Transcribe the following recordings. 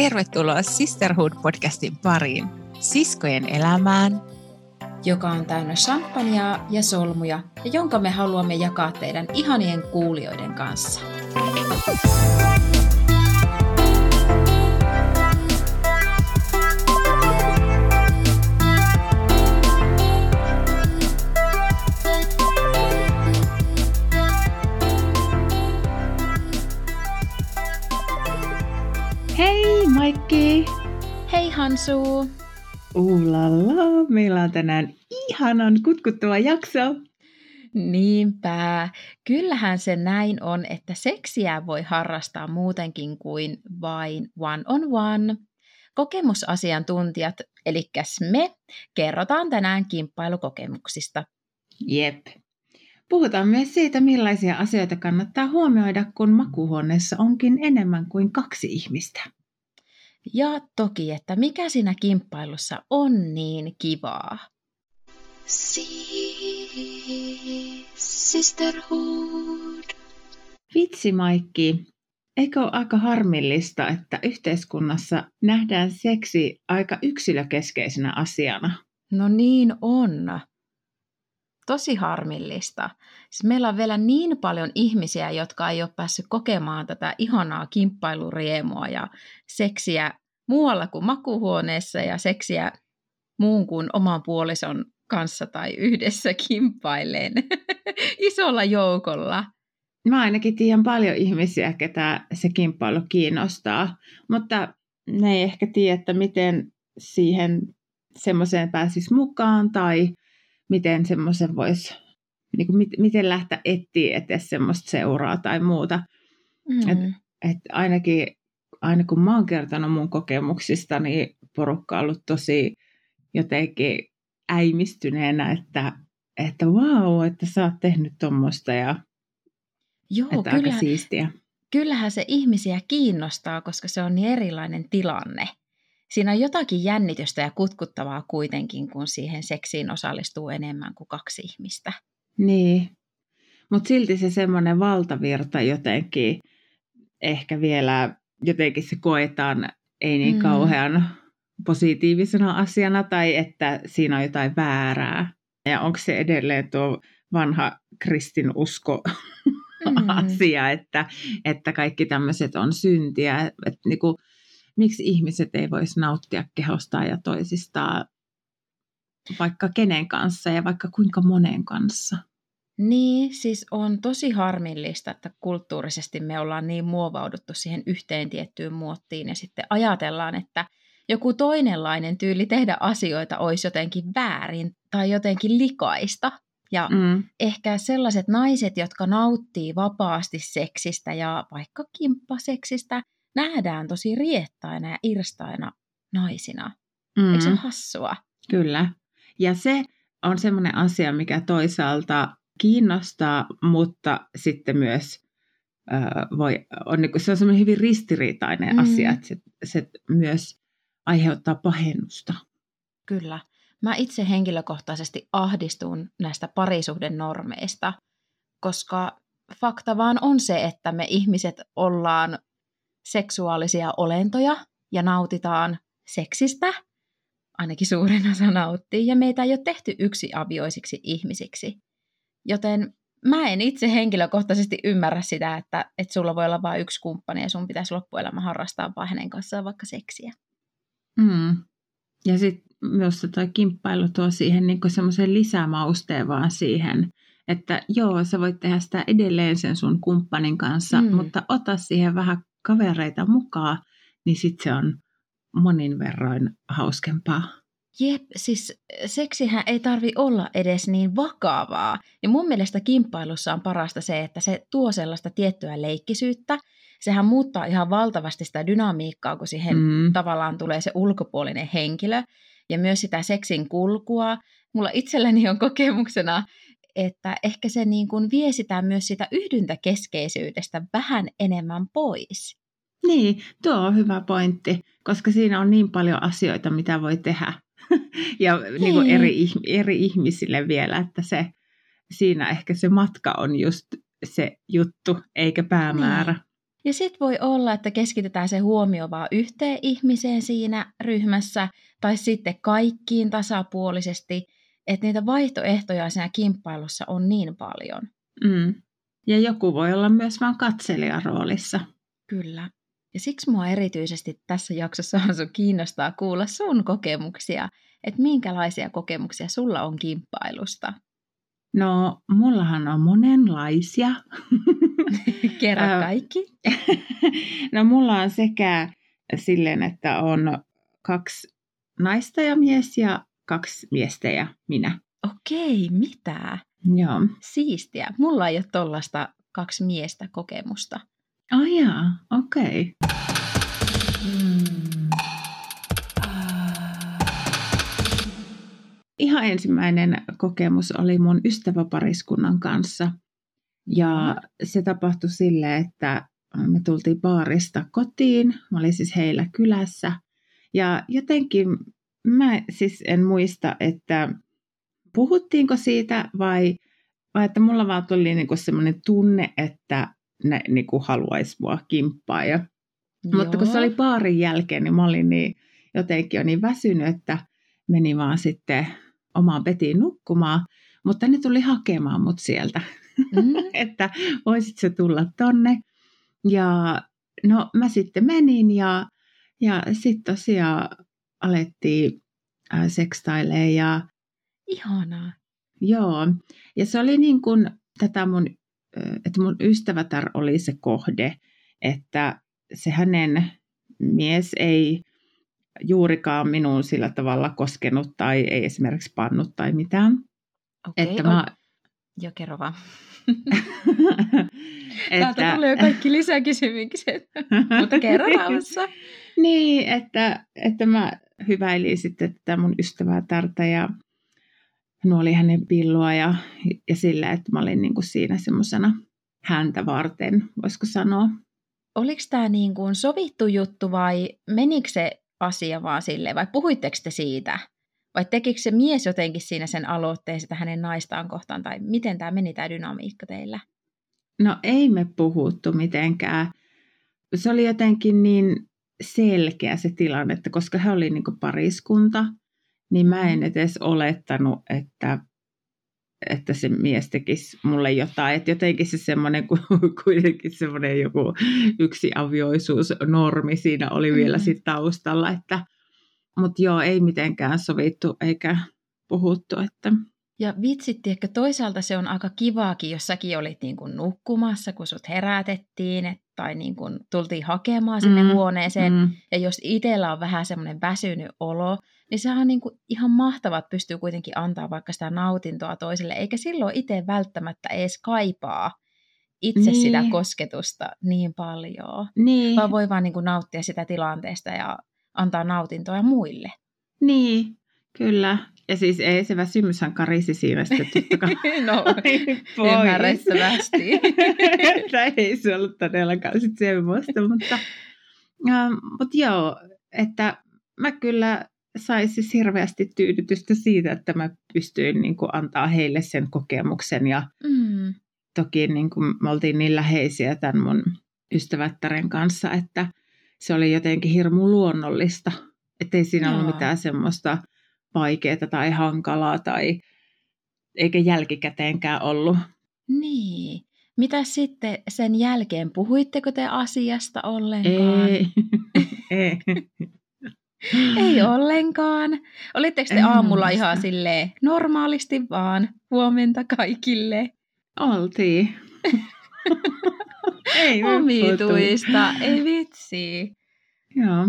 tervetuloa Sisterhood-podcastin pariin, siskojen elämään, joka on täynnä champagnea ja solmuja, ja jonka me haluamme jakaa teidän ihanien kuulijoiden kanssa. Hei Maikki! Hei Hansu! Uulala, meillä on tänään ihanan kutkuttava jakso. Niinpä. Kyllähän se näin on, että seksiä voi harrastaa muutenkin kuin vain one on one. Kokemusasiantuntijat, elikkäs me, kerrotaan tänään kimppailukokemuksista. Jep. Puhutaan myös siitä, millaisia asioita kannattaa huomioida, kun makuuhuoneessa onkin enemmän kuin kaksi ihmistä. Ja toki, että mikä siinä kimppailussa on niin kivaa. Sisterhood. Vitsi Maikki, eikö ole aika harmillista, että yhteiskunnassa nähdään seksi aika yksilökeskeisenä asiana? No niin on. Tosi harmillista. Siis meillä on vielä niin paljon ihmisiä, jotka ei ole päässyt kokemaan tätä ihanaa kimppailuriemua ja seksiä muualla kuin makuuhuoneessa ja seksiä muun kuin oman puolison kanssa tai yhdessä kimppailleen isolla joukolla. Mä ainakin tiedän paljon ihmisiä, ketä se kimppailu kiinnostaa, mutta ne ei ehkä tiedä, että miten siihen semmoiseen pääsisi mukaan tai miten semmoisen voisi, niin kuin, miten lähteä etsiä edes semmoista seuraa tai muuta. Et ainakin aina kun mä oon kertonut mun kokemuksista, niin porukka on ollut tosi jotenkin äimistyneenä, että vau, että sä oot tehnyt tommoista ja joo, että aika siistiä. Kyllähän se ihmisiä kiinnostaa, koska se on niin erilainen tilanne. Siinä on jotakin jännitystä ja kutkuttavaa kuitenkin, kun siihen seksiin osallistuu enemmän kuin kaksi ihmistä. Niin, mutta silti se semmoinen valtavirta jotenkin, ehkä vielä jotenkin se koetaan ei niin kauhean positiivisena asiana tai että siinä on jotain väärää. Ja onko se edelleen tuo vanha kristinusko asia, että kaikki tämmöiset on syntiä, että niinku miksi ihmiset ei voisi nauttia kehostaan ja toisistaan vaikka kenen kanssa ja vaikka kuinka monen kanssa? Niin, siis on tosi harmillista, että kulttuurisesti me ollaan niin muovauduttu siihen yhteen tiettyyn muottiin ja sitten ajatellaan, että joku toinenlainen tyyli tehdä asioita olisi jotenkin väärin tai jotenkin likaista. Ja ehkä sellaiset naiset, jotka nauttii vapaasti seksistä ja vaikka kimppaseksistä, nähdään tosi riettaina ja irstaina naisina. Eikö se ole hassua? Kyllä. Ja se on semmoinen asia, mikä toisaalta kiinnostaa, mutta sitten myös se on semmoinen hyvin ristiriitainen asia, että se myös aiheuttaa pahennusta. Kyllä. Mä itse henkilökohtaisesti ahdistun näistä parisuhdenormeista, koska fakta vaan on se, että me ihmiset ollaan seksuaalisia olentoja ja nautitaan seksistä, ainakin suurin osa nauttii, ja meitä ei ole tehty yksiavioisiksi ihmisiksi. Joten mä en itse henkilökohtaisesti ymmärrä sitä, että sulla voi olla vain yksi kumppani ja sun pitäisi loppuelämä harrastaa vaan hänen kanssaan vaikka seksiä. Ja sitten myös toi kimppailu tuo siihen niinku semmoisen lisämausteen vaan siihen, että joo, sä voit tehdä sitä edelleen sen sun kumppanin kanssa, mutta ota siihen vähän kavereita mukaan, niin sitten se on monin verroin hauskempaa. Jep, siis seksihän ei tarvi olla edes niin vakavaa. Ja mun mielestä kimppailussa on parasta se, että se tuo sellaista tiettyä leikkisyyttä. Sehän muuttaa ihan valtavasti sitä dynamiikkaa, kun siihen tavallaan tulee se ulkopuolinen henkilö. Ja myös sitä seksin kulkua. Mulla itselläni on kokemuksena, että ehkä se niin kuin vie sitä myös sitä yhdyntäkeskeisyydestä vähän enemmän pois. Niin, tuo on hyvä pointti, koska siinä on niin paljon asioita, mitä voi tehdä. Ja niin kuin eri ihmisille vielä, että siinä ehkä se matka on just se juttu, eikä päämäärä. Niin. Ja sitten voi olla, että keskitetään se huomio vaan yhteen ihmiseen siinä ryhmässä tai sitten kaikkiin tasapuolisesti, että niitä vaihtoehtoja siinä kimppailussa on niin paljon. Mm. Ja joku voi olla myös vaan katselijan roolissa. Kyllä. Ja siksi mua erityisesti tässä jaksossa on sun kiinnostaa kuulla sun kokemuksia, että minkälaisia kokemuksia sulla on kimppailusta. No, mullahan on monenlaisia. Kerro kaikki. No, mulla on sekä silleen, että on 2 naista ja mies ja 2 miestä ja minä. Okei, mitä? Joo. Siistiä. Mulla ei ole tollaista 2 miestä kokemusta. Oh jaa, okei. Okay. Ihan ensimmäinen kokemus oli mun ystäväpariskunnan kanssa. Ja se tapahtui silleen, että me tultiin baarista kotiin. Mä olin siis heillä kylässä. Ja jotenkin mä siis en muista, että puhuttiinko siitä vai että mulla vaan tuli niinku semmoinen tunne, että ne niinku haluaisi mua kimppaa. Mutta kun se oli baarin jälkeen, niin mä olin niin, jotenkin jo niin väsynyt, että meni vaan sitten omaan petiin nukkumaan. Mutta ne tuli hakemaan mut sieltä, että voisit se tulla tonne. Ja no mä sitten menin ja sitten tosiaan alettiin sekstailemaan. Ja ihanaa. Joo, ja se oli niin kuin tätä mun, että mun ystävätär oli se kohde, että se hänen mies ei juurikaan minuun sillä tavalla koskenut tai ei esimerkiksi pannut tai mitään. Okei, että mä... Jo kerro vaan. Täältä tulee kaikki lisäkysymykset, mutta kerro rauhassa. Niin, että mä hyväilin sitten tätä mun ystävätärtä ja nuoli hänen pilloa ja sillä, että mä olin niin kuin siinä semmoisena häntä varten, voisiko sanoa. Oliko tämä niin kuin sovittu juttu vai menikö se asia vaan silleen vai puhuitteko te siitä? Vai tekikö se mies jotenkin siinä sen aloitteen sitä hänen naistaan kohtaan tai miten tämä meni tämä dynamiikka teillä? No ei me puhuttu mitenkään. Se oli jotenkin niin selkeä se tilanne, että koska he oli niin kuin pariskunta, niin mä en edes olettanut, että se mies tekisi mulle jotain. Että jotenkin se semmoinen, kuitenkin semmoinen joku yksiavioisuusnormi siinä oli vielä sit taustalla. Mutta joo, ei mitenkään sovittu eikä puhuttu. Että. Ja vitsitti, ehkä toisaalta se on aika kivaakin, jos säkin olit niin kuin nukkumassa, kun sut herätettiin tai niin kuin tultiin hakemaan sinne huoneeseen. Ja jos itsellä on vähän semmoinen väsynyt olo, niin sehän on niin kuin ihan mahtavaa, että pystyy kuitenkin antaa vaikka sitä nautintoa toiselle, eikä silloin itse välttämättä edes kaipaa itse niin sitä kosketusta niin paljon, niin vaan voi vaan niin kuin nauttia sitä tilanteesta ja antaa nautintoa muille. Niin, kyllä. Ja siis ei se väsymyshän karisi siinä sitten tottakaan. No, ymmärrettävästi. Ei se ollut todellakaan sitten semmoista, mutta joo, että mä kyllä sain siis hirveästi tyydytystä siitä, että mä pystyin niin kuin antaa heille sen kokemuksen. Ja toki niin kuin me oltiin niin läheisiä tämän mun ystävättären kanssa, että se oli jotenkin hirmu luonnollista. Että ei siinä ollut mitään semmoista vaikeaa tai hankalaa, tai eikä jälkikäteenkään ollut. Niin. Mitä sitten sen jälkeen? Puhuitteko te asiasta ollenkaan? Ei. Ei ollenkaan. Olitteko te aamulla ihan silleen normaalisti vaan huomenta kaikille? Oltiin. Ei omituista, ei vitsi. Joo.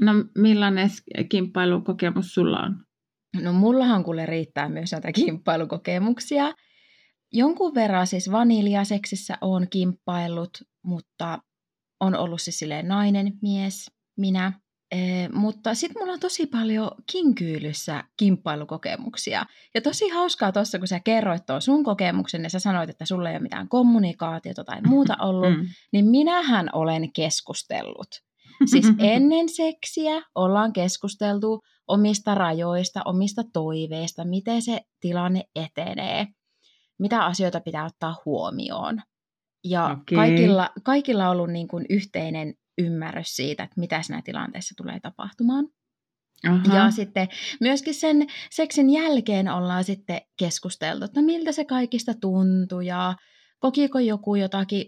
No millainen kimppailukokemus sulla on? No mullahan kuule riittää myös näitä kimppailukokemuksia. Jonkun verran siis vaniljaseksissä on kimppaillut, mutta on ollut siis silleen nainen, mies, minä. Mutta sitten mulla on tosi paljon kinkyylyssä kimppailukokemuksia. Ja tosi hauskaa tuossa, kun sä kerroit tuon sun kokemuksen ja sä sanoit, että sulla ei ole mitään kommunikaatiota tai muuta ollut, niin minähän olen keskustellut. Siis ennen seksiä ollaan keskusteltu omista rajoista, omista toiveista, miten se tilanne etenee, mitä asioita pitää ottaa huomioon. Ja kaikilla on ollut niin kuin yhteinen ymmärrys siitä, että mitä siinä tilanteessa tulee tapahtumaan. Aha. Ja sitten myöskin sen seksin jälkeen ollaan sitten keskusteltu, että miltä se kaikista tuntui ja kokiiko joku jotakin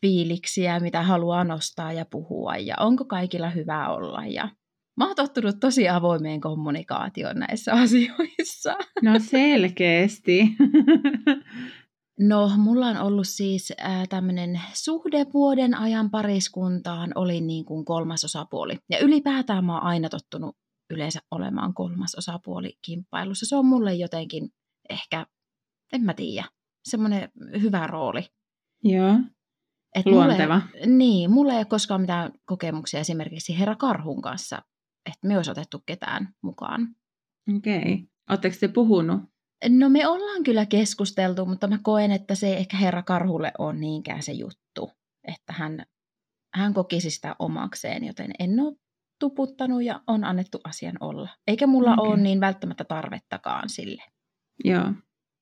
fiiliksiä, mitä haluaa nostaa ja puhua ja onko kaikilla hyvä olla. Ja mä oon tottunut tosi avoimeen kommunikaatioon näissä asioissa. No selkeästi. No, mulla on ollut siis tämmöinen suhde vuoden ajan pariskuntaan, oli niin kuin kolmas osapuoli. Ja ylipäätään mä oon aina tottunut yleensä olemaan kolmas osapuoli kimppailussa. Se on mulle jotenkin ehkä, en mä tiedä, semmoinen hyvä rooli. Joo, et luonteva. Mulla ei ole koskaan mitään kokemuksia esimerkiksi herra Karhun kanssa, että me olisi otettu ketään mukaan. Okei. Ootteko te puhunut? No me ollaan kyllä keskusteltu, mutta mä koen, että se ei ehkä herra Karhulle ole niinkään se juttu, että hän kokisi sitä omakseen, joten en ole tuputtanut ja on annettu asian olla. Eikä mulla ole niin välttämättä tarvettakaan sille. Joo,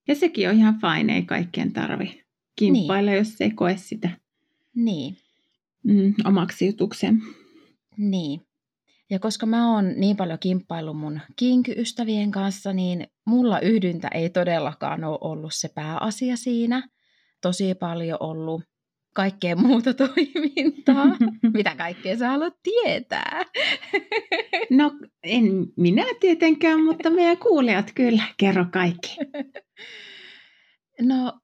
ja sekin on ihan fine, ei kaikkien tarvi kimppailla, jos ei koe sitä omaksi jutukseen. Niin. Ja koska mä oon niin paljon kimppaillut mun kinky-ystävien kanssa, niin mulla yhdyntä ei todellakaan ole ollut se pääasia siinä. Tosi paljon ollut kaikkea muuta toimintaa. Mitä kaikkea sä haluat tietää? No en minä tietenkään, mutta meidän kuulijat kyllä. Kerro kaikki. No,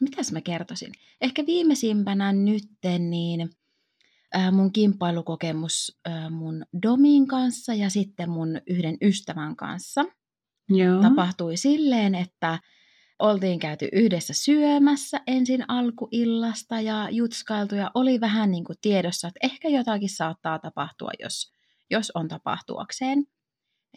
mitäs mä kertoisin? Ehkä viimeisimpänä nytten niin mun kimppailukokemus mun domin kanssa ja sitten mun yhden ystävän kanssa. Joo. Tapahtui silleen, että oltiin käyty yhdessä syömässä ensin alkuillasta ja jutskailtu ja oli vähän niin kuin tiedossa, että ehkä jotakin saattaa tapahtua, jos on tapahtuakseen.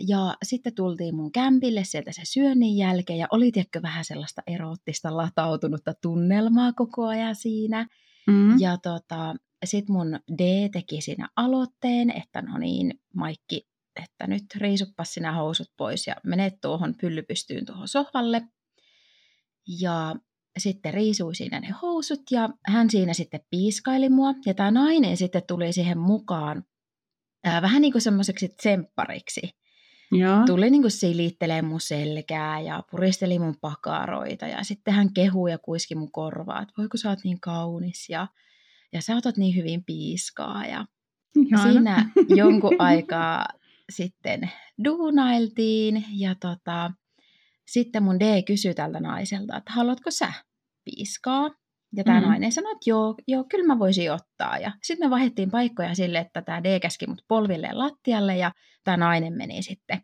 Ja sitten tultiin mun kämpille sieltä se syönnin jälkeen ja oli tietkö vähän sellaista eroottista latautunutta tunnelmaa koko ajan siinä. Mm. Ja sitten mun D teki siinä aloitteen, että no niin, Maikki, että nyt riisuppas sinä housut pois ja mene tuohon pyllypystyyn tuohon sohvalle. Ja sitten riisui siinä ne housut ja hän siinä sitten piiskaili mua. Ja tämä nainen sitten tuli siihen mukaan vähän niin kuin semmoiseksi tsemppariksi. Joo. Tuli niin kuin silittelemään mun selkää ja puristeli mun pakaroita. Ja sitten hän kehui ja kuiski mun korvaa, että voi kun sä oot niin kaunis ja sä otat niin hyvin piiskaa. Ja siinä jonkun aikaa sitten duunailtiin. Ja sitten mun D kysyi tältä naiselta, että haluatko sä piiskaa? Ja tämä nainen sanoi, että joo, kyllä mä voisin ottaa. Ja sitten me vaihdettiin paikkoja sille, että tämä D käski mut polville lattialle. Ja tämä nainen meni sitten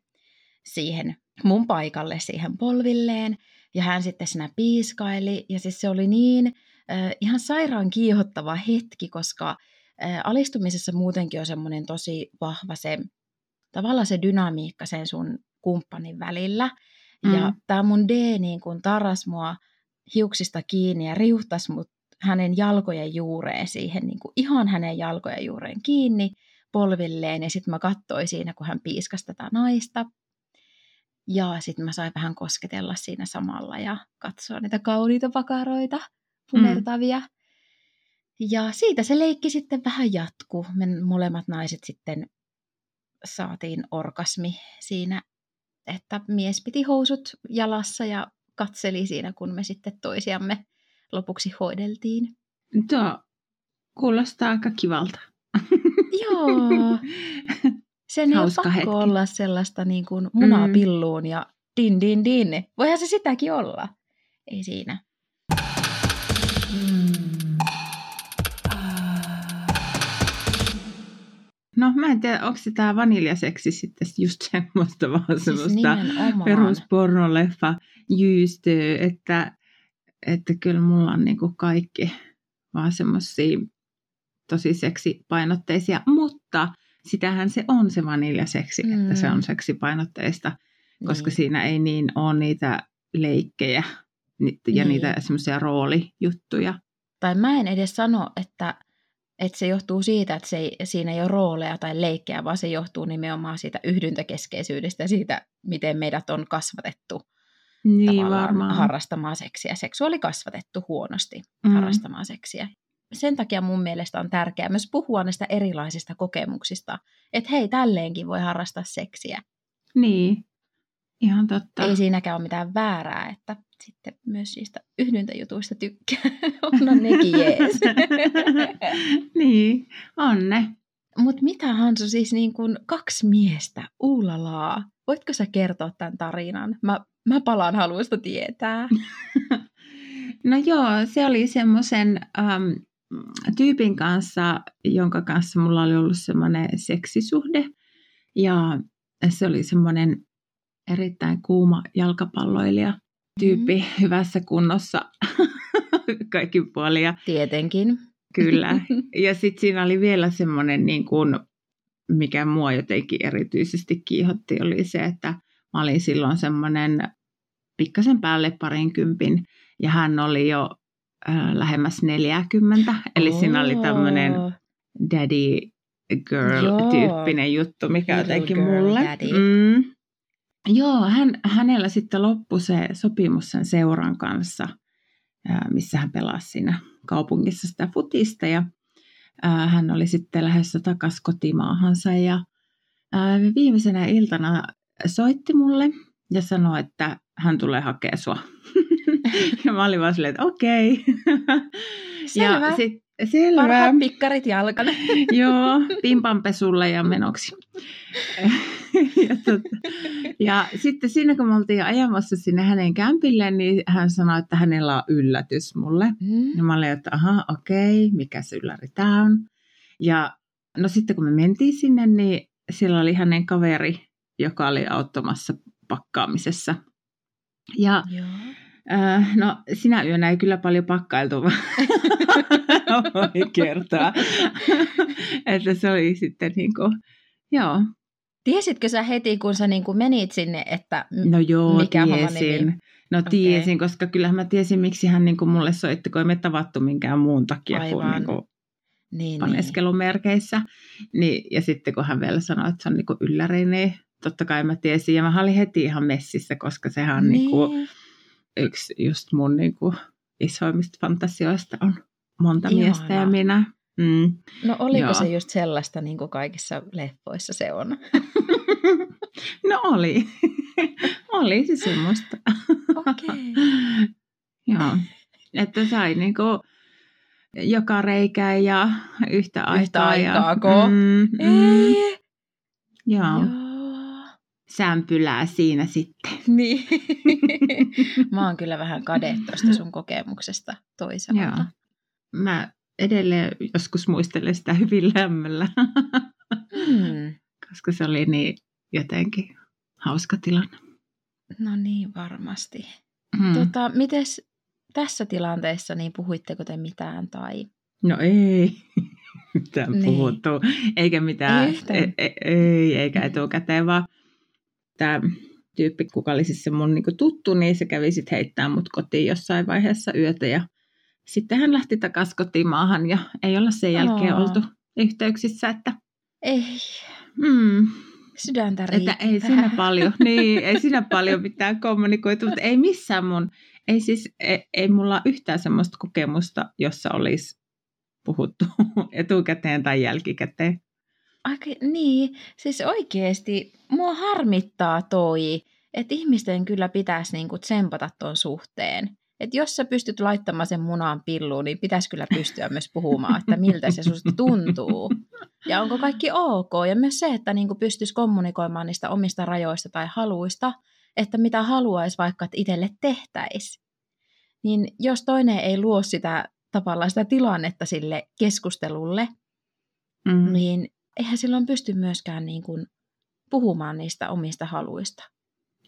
siihen mun paikalle, siihen polvilleen. Ja hän sitten sinä piiskaili. Ja siis se oli niin ihan sairaan kiihottava hetki, koska alistumisessa muutenkin on semmoinen tosi vahva se, tavallaan se dynamiikka sen sun kumppanin välillä. Mm. Ja tämä mun D niin kun tarras mua hiuksista kiinni ja riuhtasi mut hänen jalkojen juureen siihen, niin kun ihan hänen jalkojen juureen kiinni polvilleen. Ja sitten mä katsoin siinä, kun hän piiskasi tätä naista. Ja sitten mä sain vähän kosketella siinä samalla ja katsoa niitä kauniita pakaroita. Punertavia. Mm. Ja siitä se leikki sitten vähän jatkuu. Me molemmat naiset sitten saatiin orgasmi siinä, että mies piti housut jalassa ja katseli siinä, kun me sitten toisiamme lopuksi hoideltiin. Tuo kuulostaa aika kivalta. Joo. Sen hauska ei ole pakko olla sellaista niin kuin munapilluun ja din din din. Voihan se sitäkin olla. Ei siinä. No mä en tiedä, onko se tää vaniljaseksi sitten just semmoista vaan siis semmoista peruspornoleffa jyystöä, että kyllä mulla on niinku kaikki vaan semmosia tosi seksipainotteisia, mutta sitähän se on se vaniljaseksi, että se on seksipainotteista, koska siinä ei niin ole niitä leikkejä ja niitä semmoisia roolijuttuja. Tai mä en edes sano, että Että se johtuu siitä, että siinä ei ole rooleja tai leikkejä, vaan se johtuu nimenomaan siitä yhdyntäkeskeisyydestä, siitä, miten meidät on kasvatettu niin, varmaan harrastamaan seksiä. Seksuaali kasvatettu huonosti harrastamaan seksiä. Sen takia mun mielestä on tärkeää myös puhua näistä erilaisista kokemuksista, että hei, tälleenkin voi harrastaa seksiä. Niin, ihan totta. Ei siinäkään ole mitään väärää, että sitten myös niistä yhdyntäjutuista tykkää. Onhan nekin jees. Niin, on ne. Mutta mitä Hansu, siis niin kuin 2 miestä, uulalaa, voitko sä kertoa tämän tarinan? Mä palaan haluista tietää. No joo, se oli semmoisen tyypin kanssa, jonka kanssa mulla oli ollut semmoinen seksisuhde. Ja se oli semmoinen erittäin kuuma jalkapalloilija tyyppi, hyvässä kunnossa kaikin puolia. Tietenkin. Kyllä. Ja sitten siinä oli vielä semmoinen, niin kuin, mikä mua jotenkin erityisesti kiihotti, oli se, että mä olin silloin semmoinen pikkasen päälle 20, ja hän oli jo lähemmäs 40, eli siinä oli tämmöinen daddy girl-tyyppinen juttu, mikä jotenkin mulle. Joo, hänellä sitten loppui se sopimus sen seuran kanssa, missä hän pelasi siinä kaupungissa sitä futista, ja hän oli sitten lähdössä takaisin kotimaahansa, ja viimeisenä iltana soitti mulle ja sanoi, että hän tulee hakemaan sua. Ja mä olin vaan silleen, että okei. Selvä. Ja selvä. Parhaat pikkarit jalkana. Joo, pimpanpesulle ja menoksi. Ja sitten siinä, kun me oltiin ajamassa sinne hänen kämpille, niin hän sanoi, että hänellä on yllätys mulle. Ja mä olin, että aha, okei, mikä se ylläri tää on. Ja no sitten, kun me mentiin sinne, niin siellä oli hänen kaveri, joka oli auttamassa pakkaamisessa. Ja no, sinä yönä ei kyllä paljon pakkailtu, vaan voi kertoa. Että se oli sitten niin kuin, joo. Tiesitkö sä heti, kun sä niin kuin menit sinne, että no joo, mikä tiesin. No okay. Tiesin, koska kyllähän mä tiesin, miksi hän niin kuin mulle soitti, kun ei me tavattu minkään muun takia kuin, niin kuin paneskelumerkeissä. Niin, ja sitten kun hän vielä sanoi, että se on niin kuin ylläri, niin totta kai mä tiesin. Ja mä olin heti ihan messissä, koska sehän on niin kuin yksi just mun niin kuin isoimmista fantasioista on monta ihanaa miestä ja minä. No oliko se just sellaista, niin kuin kaikissa leffoissa se on? No oli. Oli se semmoista. Okei. Joo. Että sai niin kuin joka reikää ja yhtä aikaa. Joo. Sämpylää siinä sitten. Niin. Mä oon kyllä vähän kade tuosta sun kokemuksesta toisaalta. Joo. Mä edelleen joskus muistelen sitä hyvin lämmöllä, koska se oli niin jotenkin hauska tilanne. No niin, varmasti. Mites tässä tilanteessa, niin puhuitteko te mitään tai? No ei. Mitään puhuttu. Eikä mitään. Eikä etukäteen vaan. Tämä tyyppi, kuka oli siis se mun niin kuin tuttu, niin se kävi sitten heittää mut kotiin jossain vaiheessa yötä. Ja sitten hän lähti takaisin kotimaahan ja ei olla sen jälkeen oltu yhteyksissä. Että ei. Sydäntä riittää. Että ei siinä paljon, ei siinä paljon mitään kommunikoitu, mutta ei missään ei mulla yhtään semmoista kokemusta, jossa olisi puhuttu etukäteen tai jälkikäteen. Aika, niin, siis oikeesti mua harmittaa toi, että ihmisten kyllä pitäisi niinku tsempata ton suhteen. Että jos sä pystyt laittamaan sen munan pilluun, niin pitäisi kyllä pystyä myös puhumaan, että miltä se susta tuntuu. Ja onko kaikki ok. Ja myös se, että niinku pystyisi kommunikoimaan niistä omista rajoista tai haluista, että mitä haluaisi vaikka, että itselle tehtäisi. Niin jos toinen ei luo sitä tavallaan sitä tilannetta sille keskustelulle, niin eihän silloin pysty myöskään niin kuin puhumaan niistä omista haluista.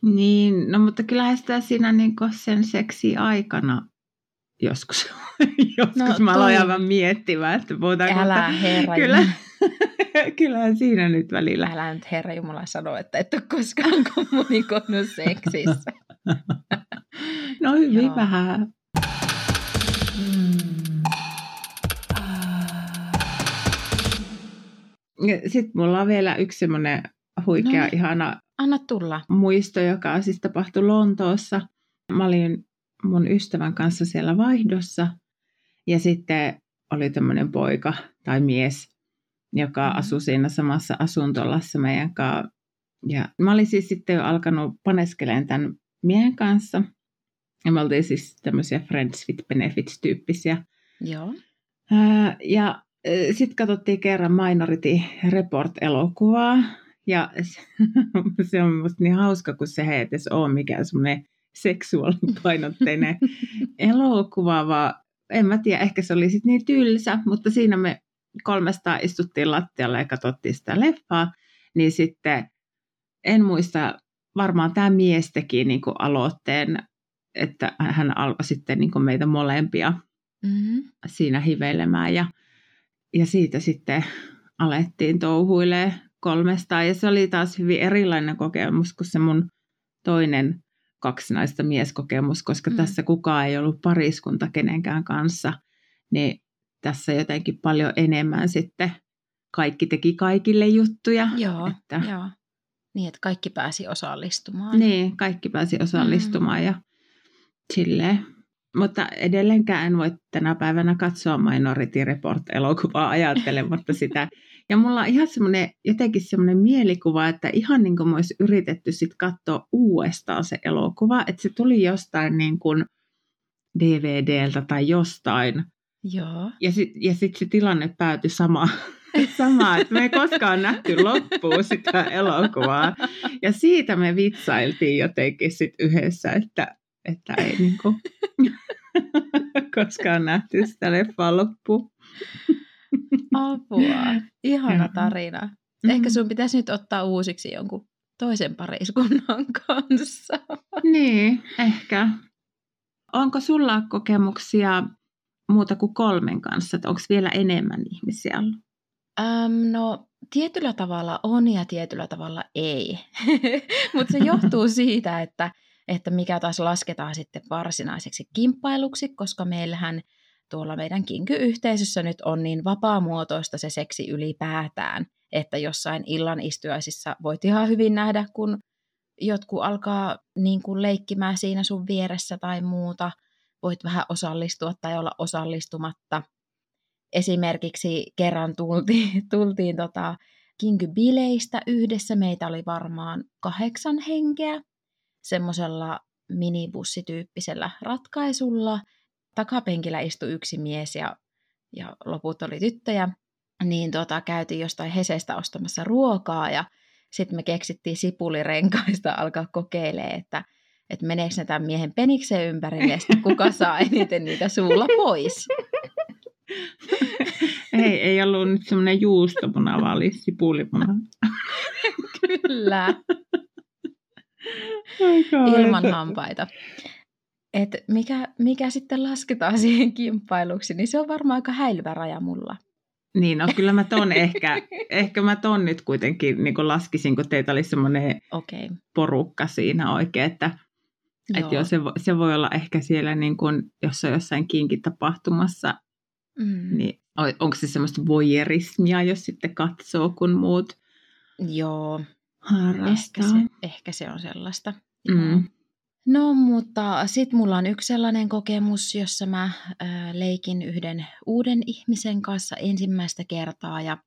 Niin, no mutta kyllähän sitä siinä niin kuin sen seksi aikana joskus mä aloin aivan miettimään, että puhutaanko. Älä herra Jumala. Kyllähän siinä nyt välillä. Älä nyt herra Jumala sano, että et ole koskaan kommunikoinut seksissä. No hyvin vähän. Sitten mulla on vielä yksi semmoinen huikea, ihana anna tulla. Muisto, joka siis tapahtui Lontoossa. Mä olin mun ystävän kanssa siellä vaihdossa. Ja sitten oli tämmöinen poika tai mies, joka asui siinä samassa asuntolassa meidän kanssa. Ja mä olin siis sitten jo alkanut paneskelemaan tämän miehen kanssa. Ja me oltiin siis tämmöisiä Friends with Benefits-tyyppisiä. Joo. Ja sitten katsottiin kerran Minority Report-elokuvaa. Ja se on musta niin hauska, kun se ei edes ole mikään semmoinen seksuaalipainotteinen elokuva, vaan en mä tiedä, ehkä se oli sitten niin tylsä, mutta siinä me 300 istuttiin lattialla ja katsottiin sitä leffaa, niin sitten en muista, varmaan tämä mies teki niin kuin aloitteen, että hän alkoi sitten niin kuin meitä molempia siinä hivelemään ja siitä sitten alettiin touhuilemaan 300 ja se oli taas hyvin erilainen kokemus kuin se mun toinen kaksinaista mieskokemus, koska tässä kukaan ei ollut pariskunta kenenkään kanssa, niin tässä jotenkin paljon enemmän sitten kaikki teki kaikille juttuja. Joo, että... joo. Niin, että kaikki pääsi osallistumaan. Niin, kaikki pääsi osallistumaan ja silleen. Mutta edelleenkään en voi tänä päivänä katsoa Minority Report-elokuvaa ajattelematta sitä. Ja mulla on ihan semmoinen, jotenkin semmoinen mielikuva, että ihan niin kuin mä olisi yritetty sitten katsoa uudestaan se elokuva. Että se tuli jostain niin kuin DVDltä tai jostain. Joo. Ja sitten se tilanne päätyi samaan, että me ei koskaan nähty loppuun sitä elokuvaa. Ja siitä me vitsailtiin jotenkin sitten yhdessä, että ei niin kuin koskaan nähty sitä leffaa loppuun. Apua. Ihana tarina. Ehkä sun pitäisi nyt ottaa uusiksi jonkun toisen pariskunnan kanssa. Niin, ehkä. Onko sulla kokemuksia muuta kuin 3 kanssa? Onko vielä enemmän ihmisiä ollut? No, tietyllä tavalla on ja tietyllä tavalla ei. Mutta se johtuu siitä, että mikä taas lasketaan sitten varsinaiseksi kimppailuksi, koska meillähän tuolla meidän kinky-yhteisössä nyt on niin vapaamuotoista se seksi ylipäätään, että jossain illan istujaisissa voit ihan hyvin nähdä, kun jotkut alkaa niin kuin leikkimään siinä sun vieressä tai muuta. Voit vähän osallistua tai olla osallistumatta. Esimerkiksi kerran tultiin kinkybileistä yhdessä. Meitä oli varmaan 8 henkeä semmoisella minibussityyppisellä ratkaisulla. Takapenkillä istui yksi mies ja loput oli tyttöjä. Niin käytiin jostain Hesestä ostamassa ruokaa ja sitten me keksittiin sipulirenkaista alkaa kokeilemaan, että meneekö ne tämän miehen penikseen ympärille ja sitten kuka saa eniten niitä suulla pois. Ei ollut nyt semmoinen juustopuna, vaan oli sipulipuna. Kyllä. Ilman hampaita. Et mikä sitten lasketaan siihen kimppailuksi, niin se on varmaan aika häilyvä raja mulla. Niin, no kyllä mä ton ehkä mä ton nyt kuitenkin niin kun laskisin, kun teitä oli semmoinen porukka siinä oikein, että joo, se voi olla ehkä siellä, niin kun, jos on jossain kinkin tapahtumassa, niin onko se semmoista voyeurismia, jos sitten katsoo, kun muut joo, harrastaa? Ehkä se on sellaista. No, mutta sitten mulla on yksi sellainen kokemus, jossa mä leikin yhden uuden ihmisen kanssa ensimmäistä kertaa ja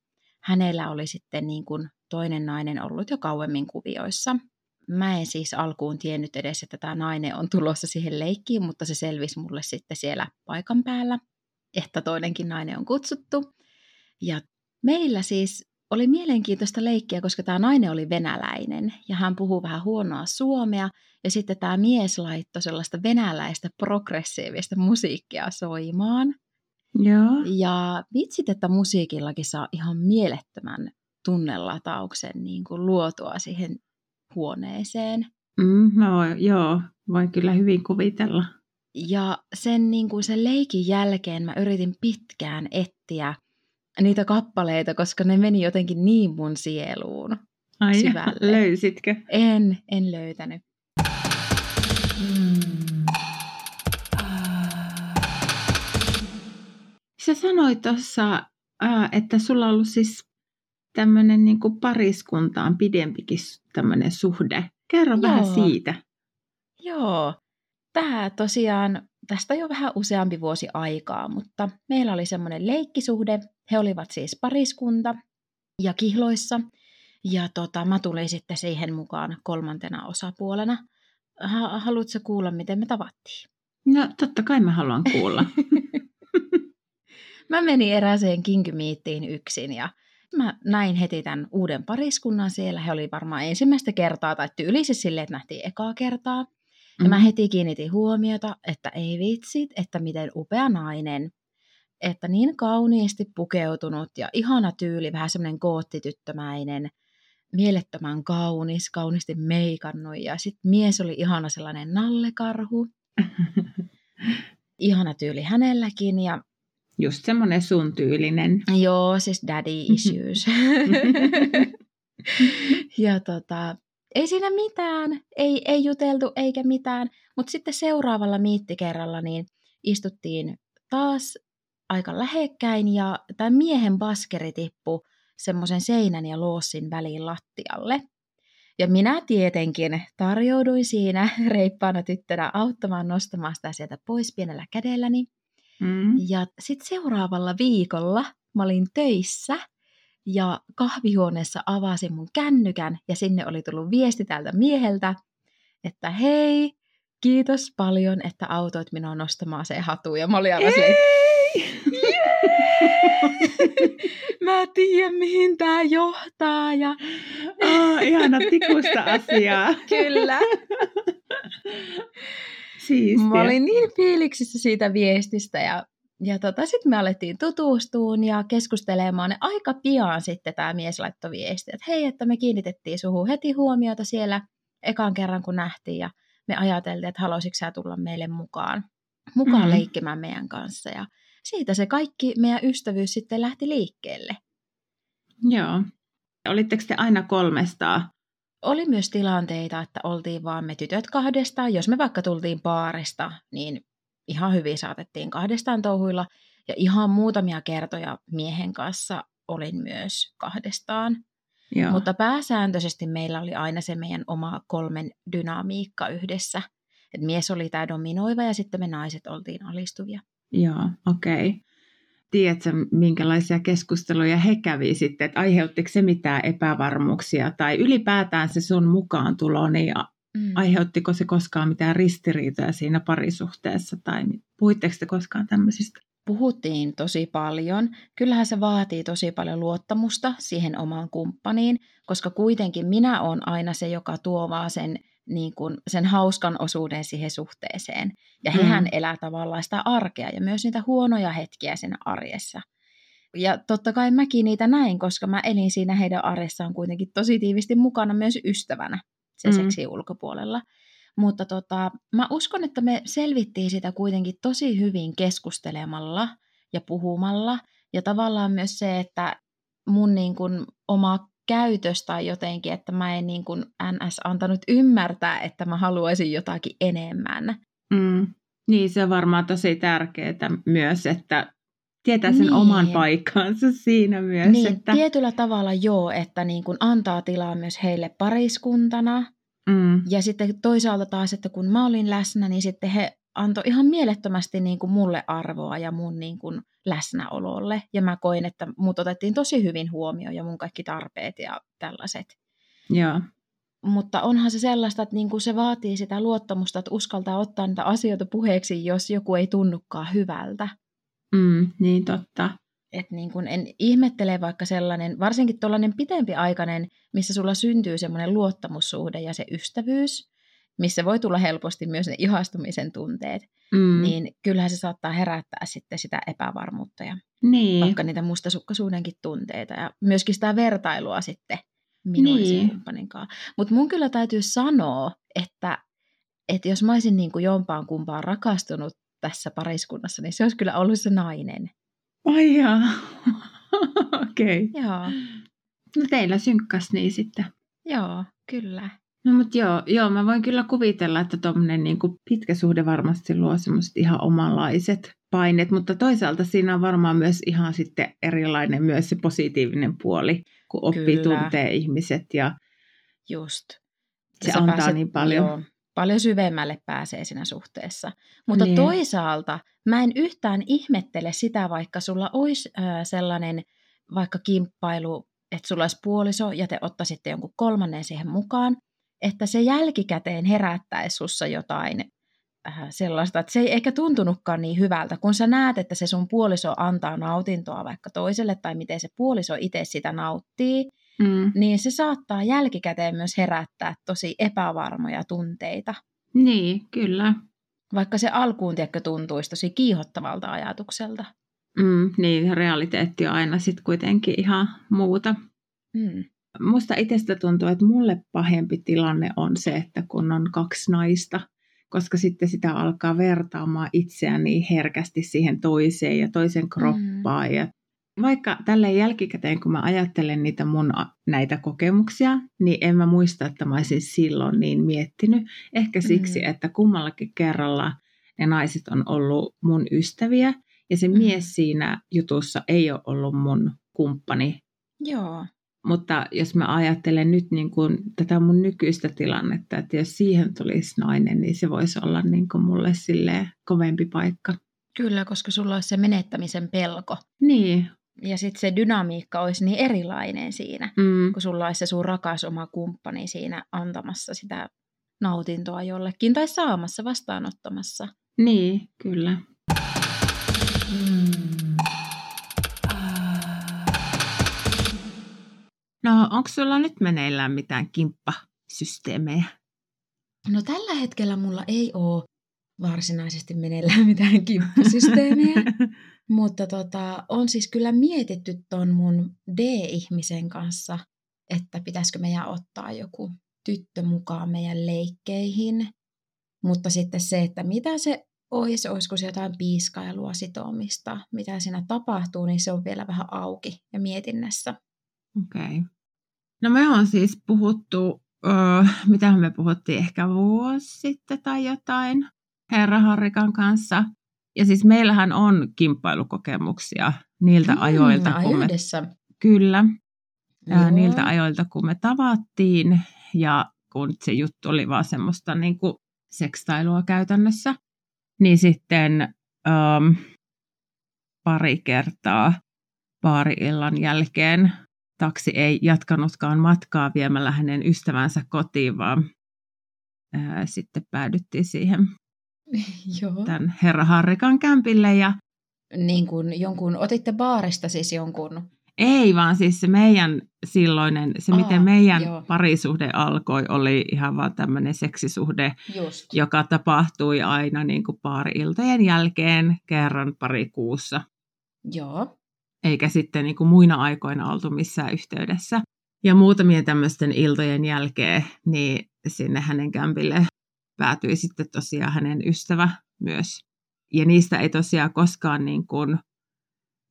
hänellä oli sitten niin kuin toinen nainen ollut jo kauemmin kuvioissa. Mä en siis alkuun tiennyt edes, että tämä nainen on tulossa siihen leikkiin, mutta se selvisi mulle sitten siellä paikan päällä, että toinenkin nainen on kutsuttu. Ja meillä siis oli mielenkiintoista leikkiä, koska tämä nainen oli venäläinen ja hän puhui vähän huonoa suomea. Ja sitten tämä mies laittoi sellaista venäläistä progressiivista musiikkia soimaan. Joo. Ja vitsit, että musiikillakin saa ihan mielettömän tunnelatauksen niin kuin luotua siihen huoneeseen. Voin kyllä hyvin kuvitella. Ja sen leikin jälkeen mä yritin pitkään etsiä niitä kappaleita, koska ne meni jotenkin niin mun sieluun. Ai, syvälle. Löysitkö? En löytänyt. Sä sanoit tuossa, että sulla on ollut siis tämmöinen niin kuin pariskuntaan pidempikin tämmöinen suhde. Kerro vähän siitä. Joo. Tämä tosiaan, tästä jo vähän useampi vuosi aikaa, mutta meillä oli semmoinen leikkisuhde. He olivat siis pariskunta ja kihloissa. Ja mä tulin sitten siihen mukaan kolmantena osapuolena. Haluatko kuulla, miten me tavattiin? No totta kai mä haluan kuulla. Mä menin erääseen kinkymiittiin yksin ja mä näin heti tämän uuden pariskunnan siellä. He oli varmaan ensimmäistä kertaa tai tyylisesti silleen, että nähtiin ekaa kertaa. Ja mä heti kiinnitin huomiota, että ei vitsit, että miten upea nainen. Että niin kauniisti pukeutunut ja ihana tyyli, vähän semmoinen koottityttömäinen, mielettömän kaunis, kauniisti meikannut. Ja sitten mies oli ihana sellainen nallekarhu. Ihana tyyli hänelläkin ja just semmoinen sun tyylinen. Joo, siis daddy issues. Ja ei siinä mitään, ei juteltu eikä mitään. Mutta sitten seuraavalla miittikerralla niin istuttiin taas aika lähekkäin ja tämän miehen baskeri tippui semmoisen seinän ja loossin väliin lattialle. Ja minä tietenkin tarjouduin siinä reippaana tyttönä auttamaan nostamaan sitä sieltä pois pienellä kädelläni. Ja sitten seuraavalla viikolla mä olin töissä ja kahvihuoneessa avasin mun kännykän ja sinne oli tullut viesti tältä mieheltä, että hei, kiitos paljon, että autoit minua nostamaan se hatuun. Ja mä olin aina silleen, mä en tiedä, mihin tää johtaa. Ja ihana tikusta asiaa. Kyllä. Siistiä. Mä olin niin fiiliksissä siitä viestistä ja sitten me alettiin tutustumaan ja keskustelemaan. Ja aika pian sitten tämä mies laittoi viestiä, että hei, että me kiinnitettiin suhun heti huomiota siellä ekan kerran kun nähtiin ja me ajateltiin, että haluaisitko sä tulla meille mukaan leikkimään meidän kanssa ja siitä se kaikki meidän ystävyys sitten lähti liikkeelle. Joo. Olitteko te aina kolmestaan? Oli myös tilanteita, että oltiin vaan me tytöt kahdestaan. Jos me vaikka tultiin baarista, niin ihan hyvin saatettiin kahdestaan touhuilla. Ja ihan muutamia kertoja miehen kanssa olin myös kahdestaan. Joo. Mutta pääsääntöisesti meillä oli aina se meidän oma kolmen dynamiikka yhdessä. Et mies oli tämä dominoiva ja sitten me naiset oltiin alistuvia. Joo, okei. Okay. Tiedätkö, minkälaisia keskusteluja he kävi sitten, että aiheuttiko se mitään epävarmuuksia tai ylipäätään se sun mukaan tulo, niin aiheuttiko se koskaan mitään ristiriitoja siinä parisuhteessa tai puhuitteko te koskaan tämmöisistä? Puhuttiin tosi paljon. Kyllähän se vaatii tosi paljon luottamusta siihen omaan kumppaniin, koska kuitenkin minä olen aina se, joka tuo vaan sen hauskan osuuden siihen suhteeseen. Ja hehän elää tavallaan sitä arkea ja myös niitä huonoja hetkiä siinä arjessa. Ja totta kai mäkin niitä näin, koska mä elin siinä heidän arjessaan kuitenkin tosi tiivisti mukana myös ystävänä sen seksin ulkopuolella. Mutta mä uskon, että me selvittiin sitä kuitenkin tosi hyvin keskustelemalla ja puhumalla. Ja tavallaan myös se, että mun oma käytös tai jotenkin, että mä en NS antanut ymmärtää, että mä haluaisin jotakin enemmän. Niin, se on varmaan tosi tärkeää myös, että tietää sen oman paikkaansa siinä myös. Niin, että tietyllä tavalla joo, että antaa tilaa myös heille pariskuntana. Ja sitten toisaalta taas, että kun mä olin läsnä, niin sitten he antoi ihan mielettömästi mulle arvoa ja mun läsnäololle. Ja mä koin, että mut otettiin tosi hyvin huomioon ja mun kaikki tarpeet ja tällaiset. Joo. Mutta onhan se sellaista, että se vaatii sitä luottamusta, että uskaltaa ottaa niitä asioita puheeksi, jos joku ei tunnukaan hyvältä. Niin totta. Että en ihmettele vaikka sellainen, varsinkin tuollainen pitempiaikainen, missä sulla syntyy semmoinen luottamussuhde ja se ystävyys, missä voi tulla helposti myös ne ihastumisen tunteet, niin kyllähän se saattaa herättää sitten sitä epävarmuutta ja vaikka niitä mustasukkaisuudenkin tunteita ja myöskin sitä vertailua sitten minun ja kumppanin kanssa. Mutta mun kyllä täytyy sanoa, että jos mä olisin jompaan kumpaan rakastunut tässä pariskunnassa, niin se olisi kyllä ollut se nainen. Ai jaa, okei. Okay. Joo. No teillä synkkas niin sitten. Joo, kyllä. No mutta joo, mä voin kyllä kuvitella, että tuommoinen niinku pitkä suhde varmasti luo semmoiset ihan omanlaiset paineet, mutta toisaalta siinä on varmaan myös ihan sitten erilainen myös se positiivinen puoli, kun oppii tuntee ihmiset ja just. Se antaa pääset, niin paljon. Joo, paljon syvemmälle pääsee siinä suhteessa. Mutta niin. Toisaalta mä en yhtään ihmettele sitä, vaikka sulla olisi sellainen vaikka kimppailu, että sulla olisi puoliso ja te ottaisitte jonkun kolmannen siihen mukaan, että se jälkikäteen herättäisi sussa jotain sellaista, että se ei ehkä tuntunutkaan niin hyvältä, kun sä näet, että se sun puoliso antaa nautintoa vaikka toiselle tai miten se puoliso itse sitä nauttii, niin se saattaa jälkikäteen myös herättää tosi epävarmoja tunteita. Niin, kyllä. Vaikka se alkuun tiedätkö tuntuisi tosi kiihottavalta ajatukselta. Niin, realiteetti on aina sitten kuitenkin ihan muuta. Musta itsestä tuntuu, että mulle pahempi tilanne on se, että kun on kaksi naista, koska sitten sitä alkaa vertaamaan itseään niin herkästi siihen toiseen ja toisen kroppaan. Ja vaikka tälleen jälkikäteen, kun mä ajattelen niitä mun näitä kokemuksia, niin en mä muista, että mä olisin silloin niin miettinyt. Ehkä siksi, että kummallakin kerralla ne naiset on ollut mun ystäviä ja se mies siinä jutussa ei ole ollut mun kumppani. Joo. Mutta jos mä ajattelen nyt niin kuin tätä mun nykyistä tilannetta, että jos siihen tulisi nainen, niin se voisi olla niin kuin mulle silleen kovempi paikka. Kyllä, koska sulla olisi se menettämisen pelko. Niin. Ja sitten se dynamiikka olisi niin erilainen siinä, kun sulla olisi se sun rakas oma kumppani siinä antamassa sitä nautintoa jollekin tai saamassa, vastaanottamassa. Niin, kyllä. No, onko sulla nyt meneillään mitään kimppasysteemejä? No tällä hetkellä mulla ei ole varsinaisesti meneillään mitään kimppasysteemejä, mutta on siis kyllä mietitty ton mun D-ihmisen kanssa, että pitäisikö meidän ottaa joku tyttö mukaan meidän leikkeihin. Mutta sitten se, että mitä se olisi, olisiko se jotain piiskailua, sitomista, mitä siinä tapahtuu, niin se on vielä vähän auki ja mietinnässä. Okei. No me on siis puhuttu, mitähän me puhuttiin ehkä vuosi sitten tai jotain, Herra Harrikan kanssa. Ja siis meillähän on kimppailukokemuksia niiltä ajoilta, kun me, kyllä, niiltä ajoilta, kun me tavattiin ja kun se juttu oli vaan semmoista niin kuin sekstailua käytännössä, niin sitten pari kertaa baari-illan jälkeen taksi ei jatkanutkaan matkaa viemällä hänen ystävänsä kotiin, vaan sitten päädyttiin siihen tämän Herra Harrikan kämpille. Ja niin kuin jonkun, otitte baarista siis jonkun? Ei, vaan siis se meidän silloinen, se miten meidän parisuhde alkoi, oli ihan vaan tämmöinen seksisuhde, joka tapahtui aina niin kuin baari-iltojen jälkeen kerran pari kuussa. Joo. Eikä sitten niin kuin muina aikoina oltu missään yhteydessä. Ja muutamien tämmöisten iltojen jälkeen, niin sinne hänen kämpille päätyi sitten tosiaan hänen ystävä myös. Ja niistä ei tosiaan koskaan niin kuin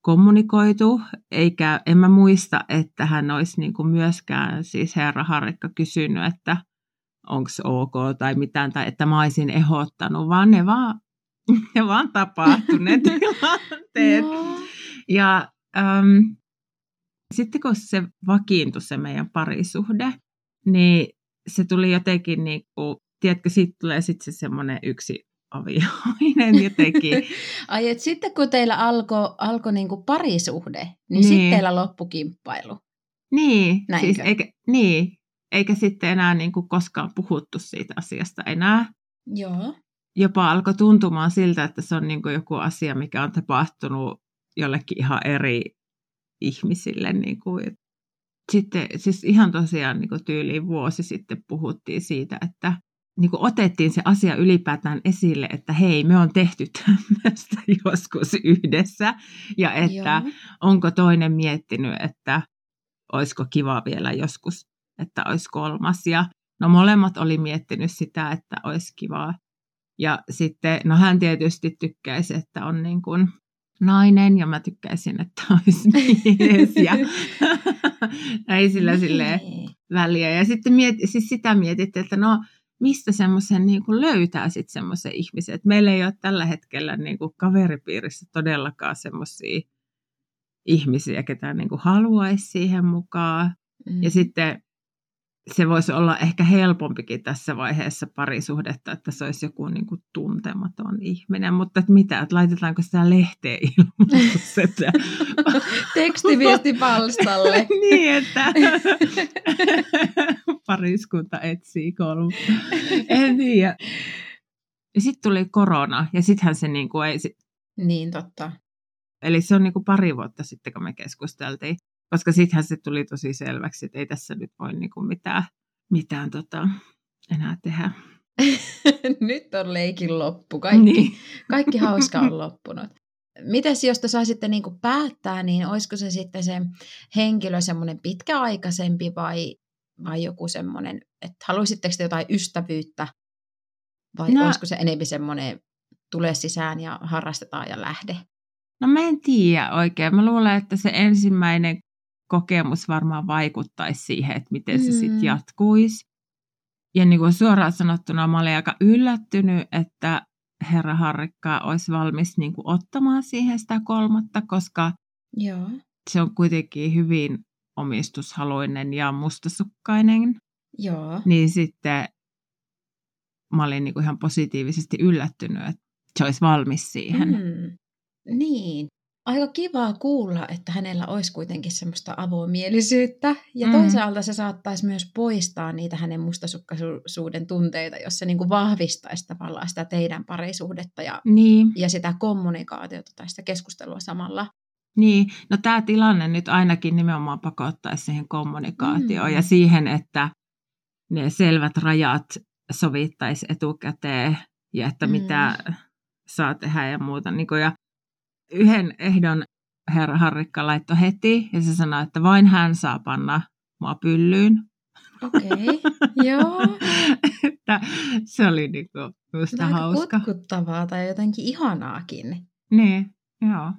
kommunikoitu, eikä en mä muista, että hän olisi niin kuin myöskään siis Herra Harrikka kysynyt, että onko ok tai mitään, tai että mä olisin ehdottanut, vaan ne vaan tapahtui ne tilanteet. Ja sitten kun se vakiintui se meidän parisuhde, niin se tuli jotenkin niin kuin, tiedätkö, siitä tulee sitten se semmoinen yksi avioinen jotenkin. Ai, että sitten kun teillä alkoi niin kuin parisuhde, niin sitten teillä loppui kimppailu. Niin, siis eikä sitten enää niin kuin koskaan puhuttu siitä asiasta enää. Joo. Jopa alkoi tuntumaan siltä, että se on niin kuin joku asia, mikä on tapahtunut jollekin ihan eri ihmisille. Niin kuin. Sitten siis ihan tosiaan niin kuin tyyliin vuosi sitten puhuttiin siitä, että niin kuin otettiin se asia ylipäätään esille, että hei, me on tehty tämmöistä joskus yhdessä. Ja että onko toinen miettinyt, että olisiko kiva vielä joskus, että olisi kolmas. Ja no molemmat oli miettinyt sitä, että olisi kivaa. Ja sitten, no hän tietysti tykkäisi, että on niin kuin nainen, ja mä tykkäisin, että olisi mies. Ja ei sillä silleen väliä. Ja sitten sitä mietittiin, että no mistä semmoisen niin kuin löytää sitten semmoisen ihmisen. Et meillä ei ole tällä hetkellä niin kuin kaveripiirissä todellakaan semmoisia ihmisiä, ketä niin kuin haluaisi siihen mukaan. Mm. Ja sitten se voisi olla ehkä helpompikin tässä vaiheessa parisuhdetta, että se olisi joku niin kuin tuntematon ihminen. Mutta että mitä, että laitetaanko sitä lehteen ilmoitus? Että... Tekstiviestipalstalle. Niin, että pariskunta etsii kolme. En tiedä. Ja sitten tuli korona ja sittenhän se niin kuin ei... Niin, totta. Eli se on niin kuin 2 vuotta sitten, kun me keskusteltiin. Koska sittenhän se tuli tosi selväksi, että ei tässä nyt voi niinku mitään enää tehdä. Nyt on leikin loppu. Kaikki hauska on loppunut. Mites jos te saisitte niinku päättää, niin olisiko se sitten se henkilö semmoinen pitkäaikaisempi vai joku semmoinen, että haluaisitteko te jotain ystävyyttä? Vai olisiko se enemmän semmoinen tule sisään ja harrastetaan ja lähde? No mä en tiedä oikein. Mä luulen, että se ensimmäinen kokemus varmaan vaikuttaisi siihen, että miten se sitten jatkuisi. Ja niin kuin suoraan sanottuna mä olin aika yllättynyt, että herra Harrikka olisi valmis niin kuin ottamaan siihen sitä 3, koska joo. Se on kuitenkin hyvin omistushaluinen ja mustasukkainen. Joo. Niin sitten mä olin niin kuin ihan positiivisesti yllättynyt, että se olisi valmis siihen. Mm. Niin. Aika kivaa kuulla, että hänellä olisi kuitenkin semmoista avomielisyyttä. Ja toisaalta se saattaisi myös poistaa niitä hänen mustasukkaisuuden tunteita, jos se niin kuin vahvistaisi tavallaan sitä teidän parisuhdetta ja sitä kommunikaatiota tai sitä keskustelua samalla. Niin. No tämä tilanne nyt ainakin nimenomaan pakottaisi siihen kommunikaatioon ja siihen, että ne selvät rajat sovittaisi etukäteen ja että mitä saa tehdä ja muuta. Ja 1 ehdon herra Harrikka laittoi heti, ja se sanoi, että vain hän saa panna mua pyllyyn. Okei, joo. Että se oli niinku musta hauska. Kutkuttavaa tai jotenkin ihanaakin. Niin, joo.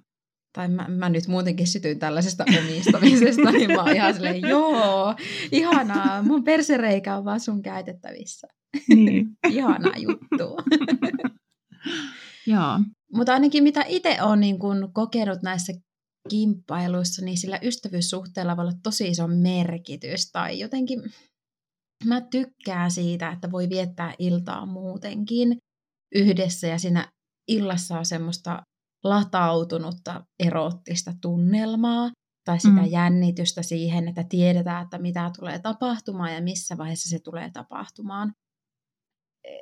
Tai mä nyt muutenkin sytyin tällaisesta omistamisesta, niin mä oon ihan silleen, joo, ihanaa, mun persereikä on vaan sun käytettävissä. Niin. Ihanaa juttu. Joo. Mutta ainakin mitä itse olen niin kun kokenut näissä kimppailuissa, niin sillä ystävyyssuhteella voi olla tosi iso merkitys. Tai jotenkin mä tykkään siitä, että voi viettää iltaa muutenkin yhdessä ja siinä illassa on semmoista latautunutta eroottista tunnelmaa tai sitä jännitystä siihen, että tiedetään, että mitä tulee tapahtumaan ja missä vaiheessa se tulee tapahtumaan.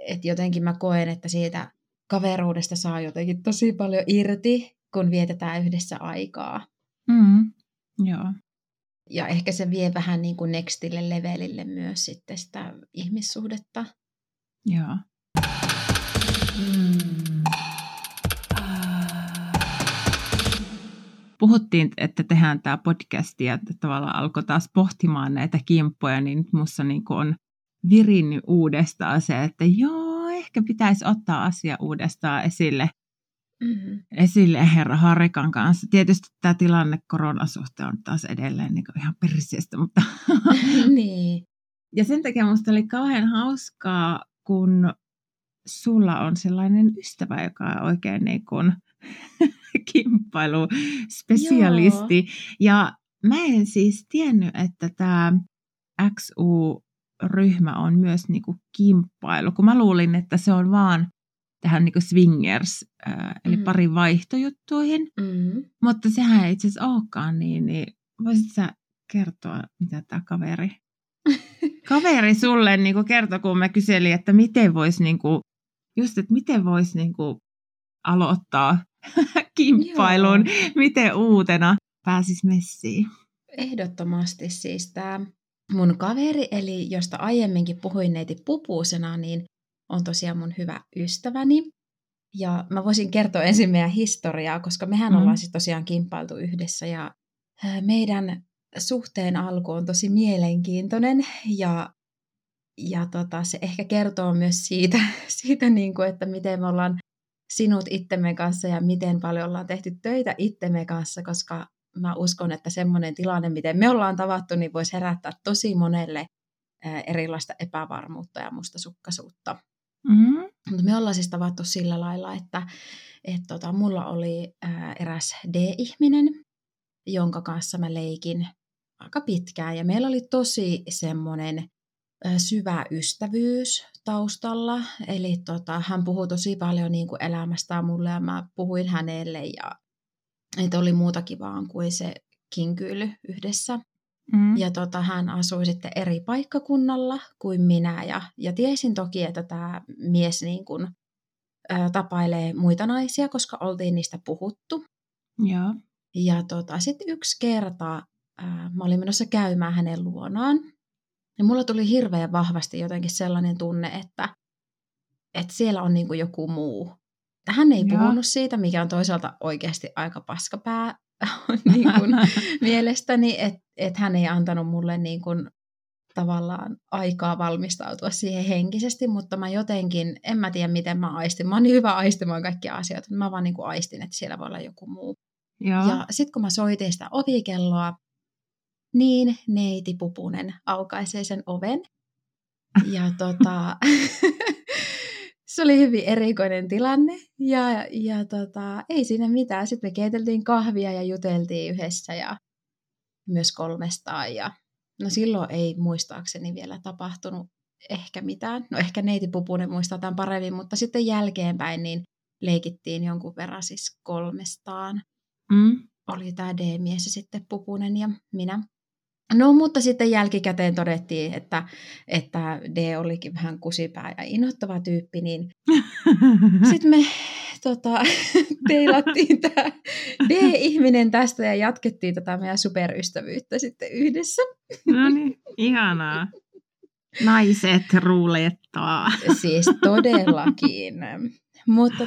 Et jotenkin mä koen, että siitä... kaveruudesta saa jotenkin tosi paljon irti, kun vietetään yhdessä aikaa. Mm, joo. Ja ehkä se vie vähän niin kuin nextille levelille myös sitten sitä ihmissuhdetta. Joo. Puhuttiin, että tehdään tämä podcast ja tavallaan alkoi taas pohtimaan näitä kimppoja, niin nyt musta niin kuin on virinnyt uudestaan se, että ehkä pitäisi ottaa asia uudestaan esille herra Harrikan kanssa. Tietysti tämä tilanne koronasuhteen on taas edelleen niin ihan perseestä, mutta... niin. Ja sen takia minusta oli kauhean hauskaa, kun sulla on sellainen ystävä, joka on oikein niin kuin kimppailuspesialisti. Joo. Ja mä en siis tiennyt, että tämä XU-ryhmä on myös niinku kimppailu, kun mä luulin, että se on vaan tähän niinku swingers, eli parin vaihtojuttuihin, mutta sehän ei itse asiassa olekaan niin voisit sä kertoa, mitä tämä kaveri sulle niinku kertoi, kun mä kyselin, että miten voisi niinku, aloittaa kimppailun, miten uutena pääsis messiin. Ehdottomasti siis tämä mun kaveri, eli josta aiemminkin puhuin neiti Pupusena, niin on tosiaan mun hyvä ystäväni. Ja mä voisin kertoa ensin meidän historiaa, koska mehän ollaan siis tosiaan kimppailtu yhdessä. Ja meidän suhteen alku on tosi mielenkiintoinen. Ja se ehkä kertoo myös siitä niin kuin, että miten me ollaan sinut itsemme kanssa ja miten paljon ollaan tehty töitä itsemme kanssa, koska mä uskon, että semmoinen tilanne, miten me ollaan tavattu, niin voisi herättää tosi monelle erilaista epävarmuutta ja mustasukkaisuutta. Mm-hmm. Mutta me ollaan siis tavattu sillä lailla, että mulla oli eräs D-ihminen, jonka kanssa mä leikin aika pitkään. Ja meillä oli tosi semmoinen syvä ystävyys taustalla. Eli hän puhui tosi paljon niin kuin elämästään mulle ja mä puhuin hänelle. Ja että oli muutakin vaan kuin se kinkyily yhdessä. Mm. Ja hän asui sitten eri paikkakunnalla kuin minä. Ja tiesin toki, että tämä mies niin kuin, tapailee muita naisia, koska oltiin niistä puhuttu. Yeah. Ja sitten yksi kerta mä olin menossa käymään hänen luonaan. Ja mulla tuli hirveän vahvasti jotenkin sellainen tunne, että siellä on niin kuin joku muu. Hän ei puhunut siitä, mikä on toisaalta oikeasti aika paskapää niin kuin, mielestäni, että hän ei antanut mulle niin kuin, tavallaan aikaa valmistautua siihen henkisesti, mutta mä jotenkin, en mä tiedä miten mä aistin, mä oon niin hyvä aistimaan kaikkia asioita, mä vaan niin kuin aistin, että siellä voi olla joku muu. Ja sit kun mä soitin sitä ovikelloa, niin neiti Pupunen aukaisee sen oven. Ja se oli hyvin erikoinen tilanne. Ja ei siinä mitään. Sitten me keiteltiin kahvia ja juteltiin yhdessä ja myös kolmestaan. Ja, no silloin ei muistaakseni vielä tapahtunut ehkä mitään. No ehkä neiti Pupunen muistaa tämän paremmin, mutta sitten jälkeenpäin niin leikittiin jonkun verran siis kolmestaan. Mm. Oli tämä D-mies ja sitten Pupunen ja minä. No, mutta sitten jälkikäteen todettiin, että D olikin vähän kusipää ja inhottava tyyppi, niin sitten me teilattiin tämä D-ihminen tästä ja jatkettiin tätä meidän superystävyyttä sitten yhdessä. No niin, ihanaa. Naiset ruulettaa. Siis todellakin. Mutta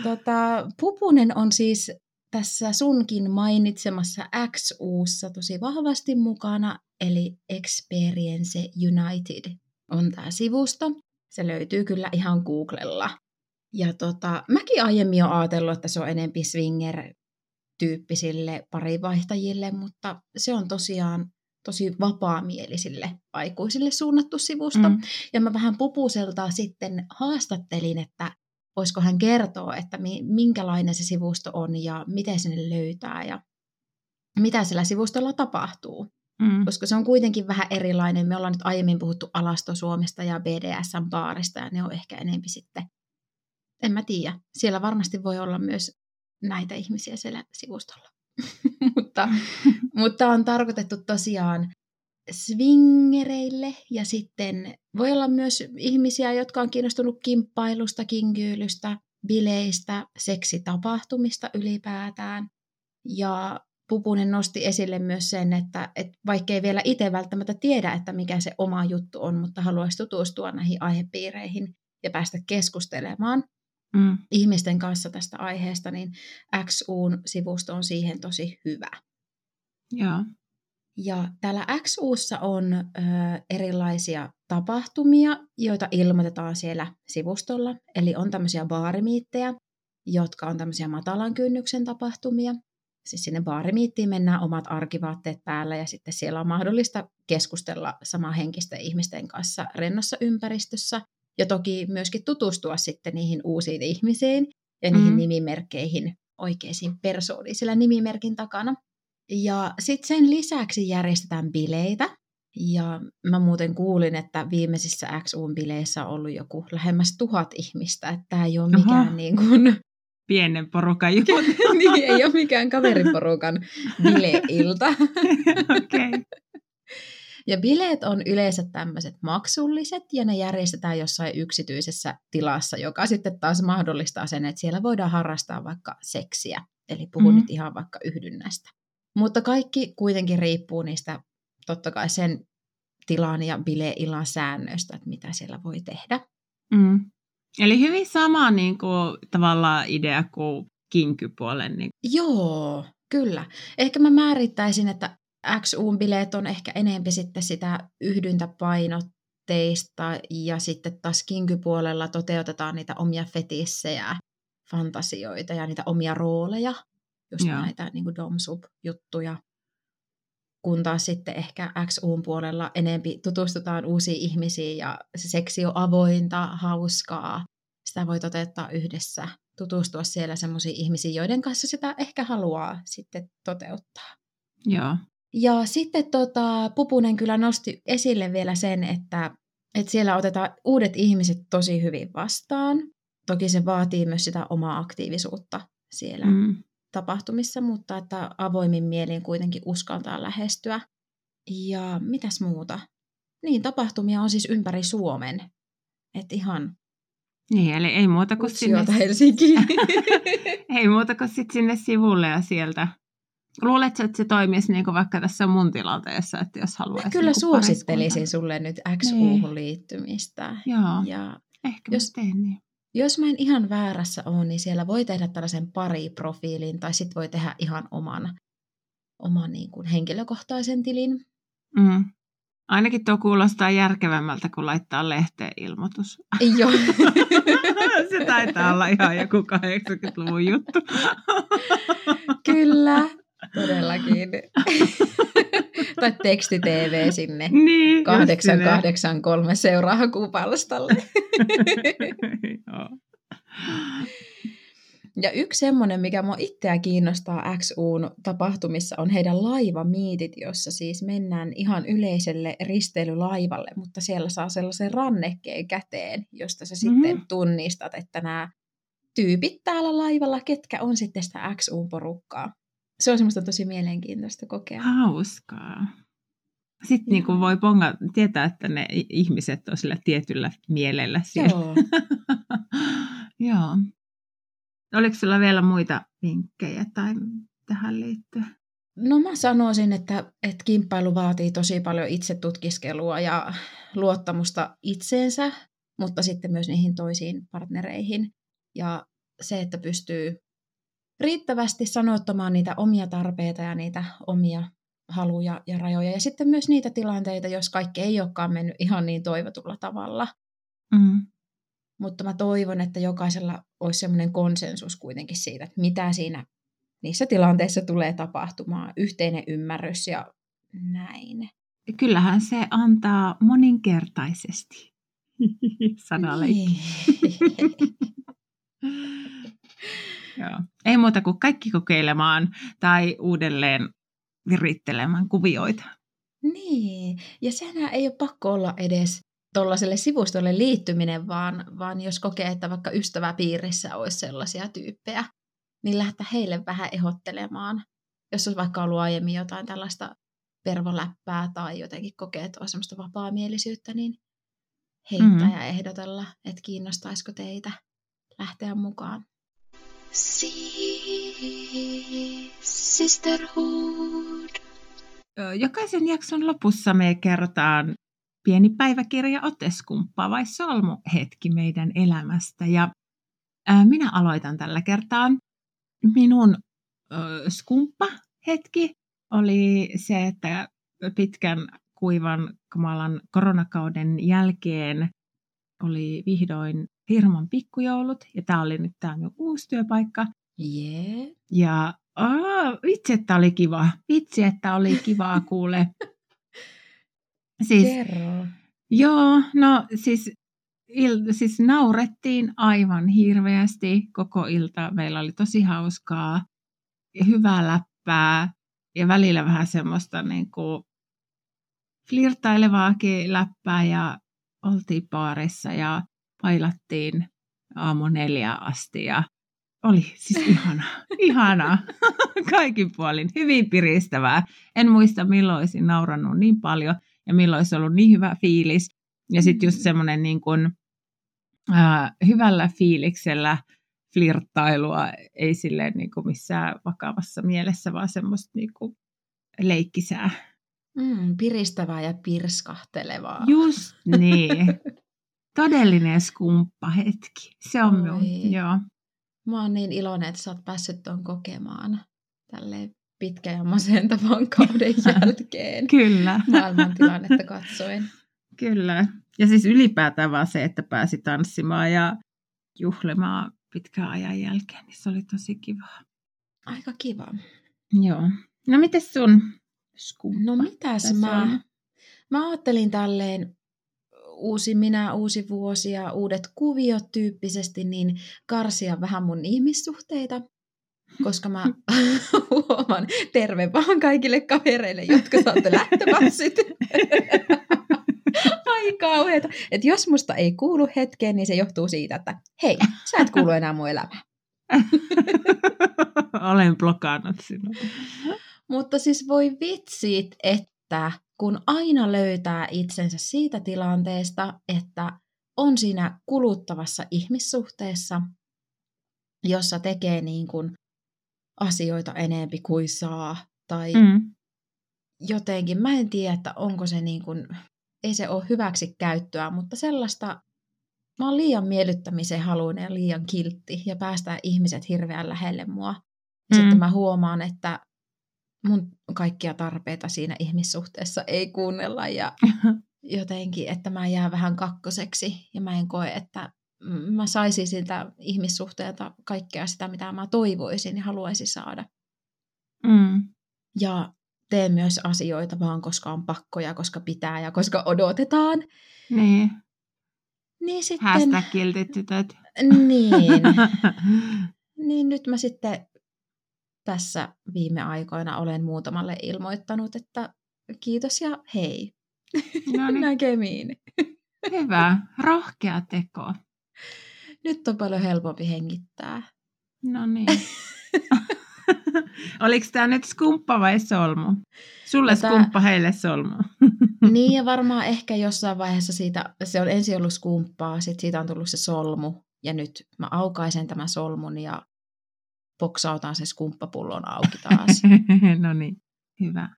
Pupunen on siis tässä sunkin mainitsemassa XU:ssa tosi vahvasti mukana, eli Experience United on tämä sivusto. Se löytyy kyllä ihan Googlella. Ja mäkin aiemmin olen ajatellut, että se on enempi swinger-tyyppisille parivaihtajille, mutta se on tosiaan tosi vapaamielisille aikuisille suunnattu sivusto. Mm. Ja mä vähän Pupuselta sitten haastattelin, että voisiko hän kertoa, että minkälainen se sivusto on ja miten sinne löytää ja mitä sillä sivustolla tapahtuu. Mm. Koska se on kuitenkin vähän erilainen. Me ollaan nyt aiemmin puhuttu Alasto-Suomesta ja BDSM-baarista ja ne on ehkä enempi sitten. En mä tiedä. Siellä varmasti voi olla myös näitä ihmisiä siellä sivustolla. Mutta on tarkoitettu tosiaan swingereille ja sitten voi olla myös ihmisiä, jotka on kiinnostunut kimppailusta, kinkyylystä, bileistä, seksitapahtumista ylipäätään. Ja Pupunen nosti esille myös sen, että vaikkei vielä itse välttämättä tiedä, että mikä se oma juttu on, mutta haluaisi tutustua näihin aihepiireihin ja päästä keskustelemaan ihmisten kanssa tästä aiheesta, niin XU:n sivusto on siihen tosi hyvä. Joo. Ja täällä XU:ssa on erilaisia tapahtumia, joita ilmoitetaan siellä sivustolla. Eli on tämmöisiä baarimiittejä, jotka on tämmöisiä matalan kynnyksen tapahtumia. Siis sinne baarimiittiin mennään omat arkivaatteet päällä ja sitten siellä on mahdollista keskustella samanhenkisten ihmisten kanssa rennossa ympäristössä. Ja toki myöskin tutustua sitten niihin uusiin ihmisiin ja niihin nimimerkkeihin, oikeisiin persooniin siellä nimimerkin takana. Ja sitten sen lisäksi järjestetään bileitä. Ja mä muuten kuulin, että viimeisissä XU-bileissä on ollut joku lähemmäs 1,000 ihmistä. Että tämä ei ole mikään niin kuin pienen porukan juttu. Niin, ei ole mikään kaveriporukan bileilta. Okay. Ja bileet on yleensä tämmöiset maksulliset ja ne järjestetään jossain yksityisessä tilassa, joka sitten taas mahdollistaa sen, että siellä voidaan harrastaa vaikka seksiä. Eli puhun nyt ihan vaikka yhdynnästä. Mutta kaikki kuitenkin riippuu niistä, totta kai sen tilan ja bile-illan säännöistä, että mitä siellä voi tehdä. Mm. Eli hyvin sama niin kuin, tavallaan idea kuin kinkypuolen. Niin. Joo, kyllä. Ehkä mä määrittäisin, että XU-bileet on ehkä enemmän sitten sitä yhdyntäpainotteista ja sitten taas kinkypuolella toteutetaan niitä omia fetissejä, fantasioita ja niitä omia rooleja. Just näitä niin kuin dom-sub-juttuja. kun taas sitten ehkä XUn puolella enemmän tutustutaan uusiin ihmisiin ja se seksi on avointa, hauskaa. Sitä voi toteuttaa yhdessä, tutustua siellä semmoisiin ihmisiin, joiden kanssa sitä ehkä haluaa sitten toteuttaa. Joo. Ja sitten Pupunen kyllä nosti esille vielä sen, että siellä otetaan uudet ihmiset tosi hyvin vastaan. Toki se vaatii myös sitä omaa aktiivisuutta siellä tapahtumissa, mutta että avoimin mielin kuitenkin uskaltaa lähestyä. Ja mitäs muuta? Niin, tapahtumia on siis ympäri Suomen. Että ihan... Niin, eli ei muuta kuin sinne sivulle ja sieltä. Luuletko, että se toimisi niin kuin vaikka tässä mun tilanteessa, että jos haluaisi... Kyllä niin suosittelisin sulle nyt XU:hun liittymistä. Joo, ja ehkä jos, teen niin. Jos mä en ihan väärässä ole, niin siellä voi tehdä tällaisen pariprofiilin, tai sitten voi tehdä ihan oman niin kuin henkilökohtaisen tilin. Mm. Ainakin tuo kuulostaa järkevämmältä, kun laittaa lehteen ilmoitus. Joo. Se taitaa olla ihan joku 80-luvun juttu. Kyllä, todellakin. Tai teksti-tv sinne niin, 883 seuraahakupalstalle. Joo. Ja yksi semmoinen, mikä mua itseä kiinnostaa XUn tapahtumissa, on heidän laivamiitit, jossa siis mennään ihan yleiselle risteilylaivalle, mutta siellä saa sellaisen rannekkeen käteen, josta sä sitten tunnistat, että nämä tyypit täällä laivalla, ketkä on sitten sitä XU-porukkaa. Se on semmoista tosi mielenkiintoista kokea. Hauskaa. Sitten niin kuin voi tietää, että ne ihmiset on sillä tietyllä mielellä siellä. Joo. Joo. Oliko sulla vielä muita vinkkejä tai tähän liittyen? No mä sanoisin, että kimppailu vaatii tosi paljon itsetutkiskelua ja luottamusta itseensä, mutta sitten myös niihin toisiin partnereihin. Ja se, että pystyy riittävästi sanoittamaan niitä omia tarpeita ja niitä omia haluja ja rajoja. Ja sitten myös niitä tilanteita, jos kaikki ei olekaan mennyt ihan niin toivotulla tavalla. Mm. Mutta mä toivon, että jokaisella olisi semmoinen konsensus kuitenkin siitä, että mitä siinä niissä tilanteissa tulee tapahtumaan, yhteinen ymmärrys ja näin. Kyllähän se antaa moninkertaisesti. Sanaleikki. Joo. Ei muuta kuin kaikki kokeilemaan tai uudelleen virittelemään kuvioita. Niin, ja sehän ei ole pakko olla edes tuollaiselle sivustolle liittyminen, vaan jos kokee, että vaikka ystäväpiirissä olisi sellaisia tyyppejä, niin lähteä heille vähän ehdottelemaan. Jos olisi vaikka ollut aiemmin jotain tällaista pervoläppää tai jotenkin kokee, että on semmoista vapaamielisyyttä, niin heittää ja ehdotella, että kiinnostaisiko teitä lähteä mukaan. Sisterhood. Jokaisen jakson lopussa me kerrotaan pieni päiväkirja ote, skumppaa vai solmuhetki meidän elämästä. Ja minä aloitan tällä kertaa. Minun skumppahetki oli se, että pitkän kuivan kamalan koronakauden jälkeen oli vihdoin firman pikkujoulut. Ja tämä oli nyt tämä minun uusi työpaikka. Yeah. Ja vitsi, että oli kivaa kuule. Siis, kerro. Joo, no siis naurettiin aivan hirveästi koko ilta. Meillä oli tosi hauskaa, hyvää läppää ja välillä vähän semmoista niin kuin flirtailevaakin läppää. Ja oltiin baarissa ja pailattiin aamu 4 asti ja oli siis ihanaa. Kaikin puolin, hyvin piristävää. En muista milloin olisin naurannut niin paljon. Ja milloin olisi ollut niin hyvä fiilis. Ja sitten just semmoinen niin kuin hyvällä fiiliksellä flirttailua, ei silleen niin kuin missään vakavassa mielessä, vaan semmoista niin kuin leikkisää. Piristävää ja pirskahtelevaa. Just niin. Todellinen skumppahetki. Se on minun, joo. Mä oon niin iloinen, että sä oot päässyt tuon kokemaan tälleen. Pitkän ja masentavan kauden jälkeen. Kyllä. Maailmantilannetta katsoen. Kyllä. Ja siis ylipäätään vaan se, että pääsi tanssimaan ja juhlemaan pitkän ajan jälkeen, niin se oli tosi kivaa. Aika kiva. Joo. No mites sun skumppa. No mitäs mä ajattelin tälleen uusi minä, uusi vuosi ja uudet kuviot tyyppisesti, niin karsia vähän mun ihmissuhteita, koska mä huomaan terve vaan kaikille kavereille, jotka saatte lähtöpassit. Ai kauheeta. Että jos musta ei kuulu hetkeen, niin se johtuu siitä, että hei, sä et kuulu enää mun elämään. Olen blokannut sinua. Mutta siis voi vitsit, että kun aina löytää itsensä siitä tilanteesta, että on siinä kuluttavassa ihmissuhteessa, jossa tekee niin kuin asioita enempi kuin saa, tai jotenkin, mä en tiedä, että onko se niin kuin, ei se ole hyväksi käyttöä, mutta sellaista, mä oon liian miellyttämisen haluinen ja liian kiltti, ja päästään ihmiset hirveän lähelle mua. Sitten mä huomaan, että mun kaikkia tarpeita siinä ihmissuhteessa ei kuunnella, ja jotenkin, että mä jään vähän kakkoseksi, ja mä en koe, että mä saisin siltä ihmissuhteelta kaikkea sitä, mitä mä toivoisin ja haluaisin saada. Ja teen myös asioita vaan, koska on pakko ja koska pitää ja koska odotetaan. Niin. Niin sitten... Hashtag kiltit tytöt. Niin. Niin nyt mä sitten tässä viime aikoina olen muutamalle ilmoittanut, että kiitos ja hei. Noniin. Näkemiin. Hyvä. Rohkea teko. Nyt on paljon helpompi hengittää. No niin. Oliko tämä nyt skumppa vai solmu? Sulle tämä... skumppa, heille solmu. Niin ja varmaan ehkä jossain vaiheessa siitä, se on ensin ollut skumppaa, sitten siitä on tullut se solmu. Ja nyt mä aukaisen tämän solmun ja boksautan se skumppapullon auki taas. No niin, hyvä.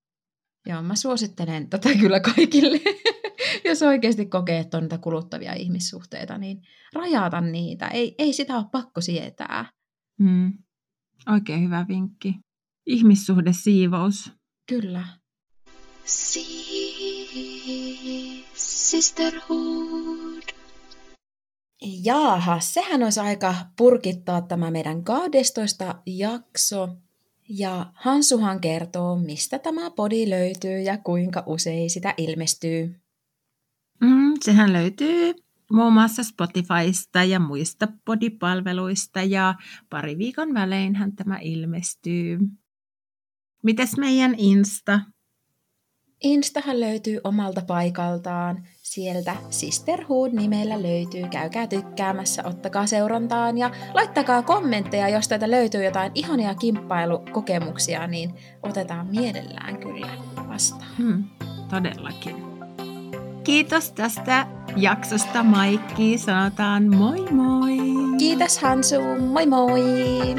Joo, mä suosittelen tätä kyllä kaikille. Jos oikeasti kokee, että on niitä kuluttavia ihmissuhteita, niin rajata niitä. Ei sitä ole pakko sietää. Oikein hyvä vinkki. Ihmissuhdesiivous. Kyllä. Sisterhood. Jaaha, sehän olisi aika purkittaa tämä meidän 12. jakso. Ja Hansuhan kertoo, mistä tämä podi löytyy ja kuinka usein sitä ilmestyy. Sehän löytyy muun muassa Spotifysta ja muista podipalveluista ja pari viikon väleinhän tämä ilmestyy. Mitäs meidän Insta? Instahan löytyy omalta paikaltaan. Sieltä Sisterhood-nimellä löytyy. Käykää tykkäämässä, ottakaa seurantaan ja laittakaa kommentteja, jos teiltä löytyy jotain ihania kimppailukokemuksia, niin otetaan mielellään kyllä vastaan. Todellakin. Kiitos tästä jaksosta, Maikki. Sanotaan moi moi! Kiitos Hansu, moi moi!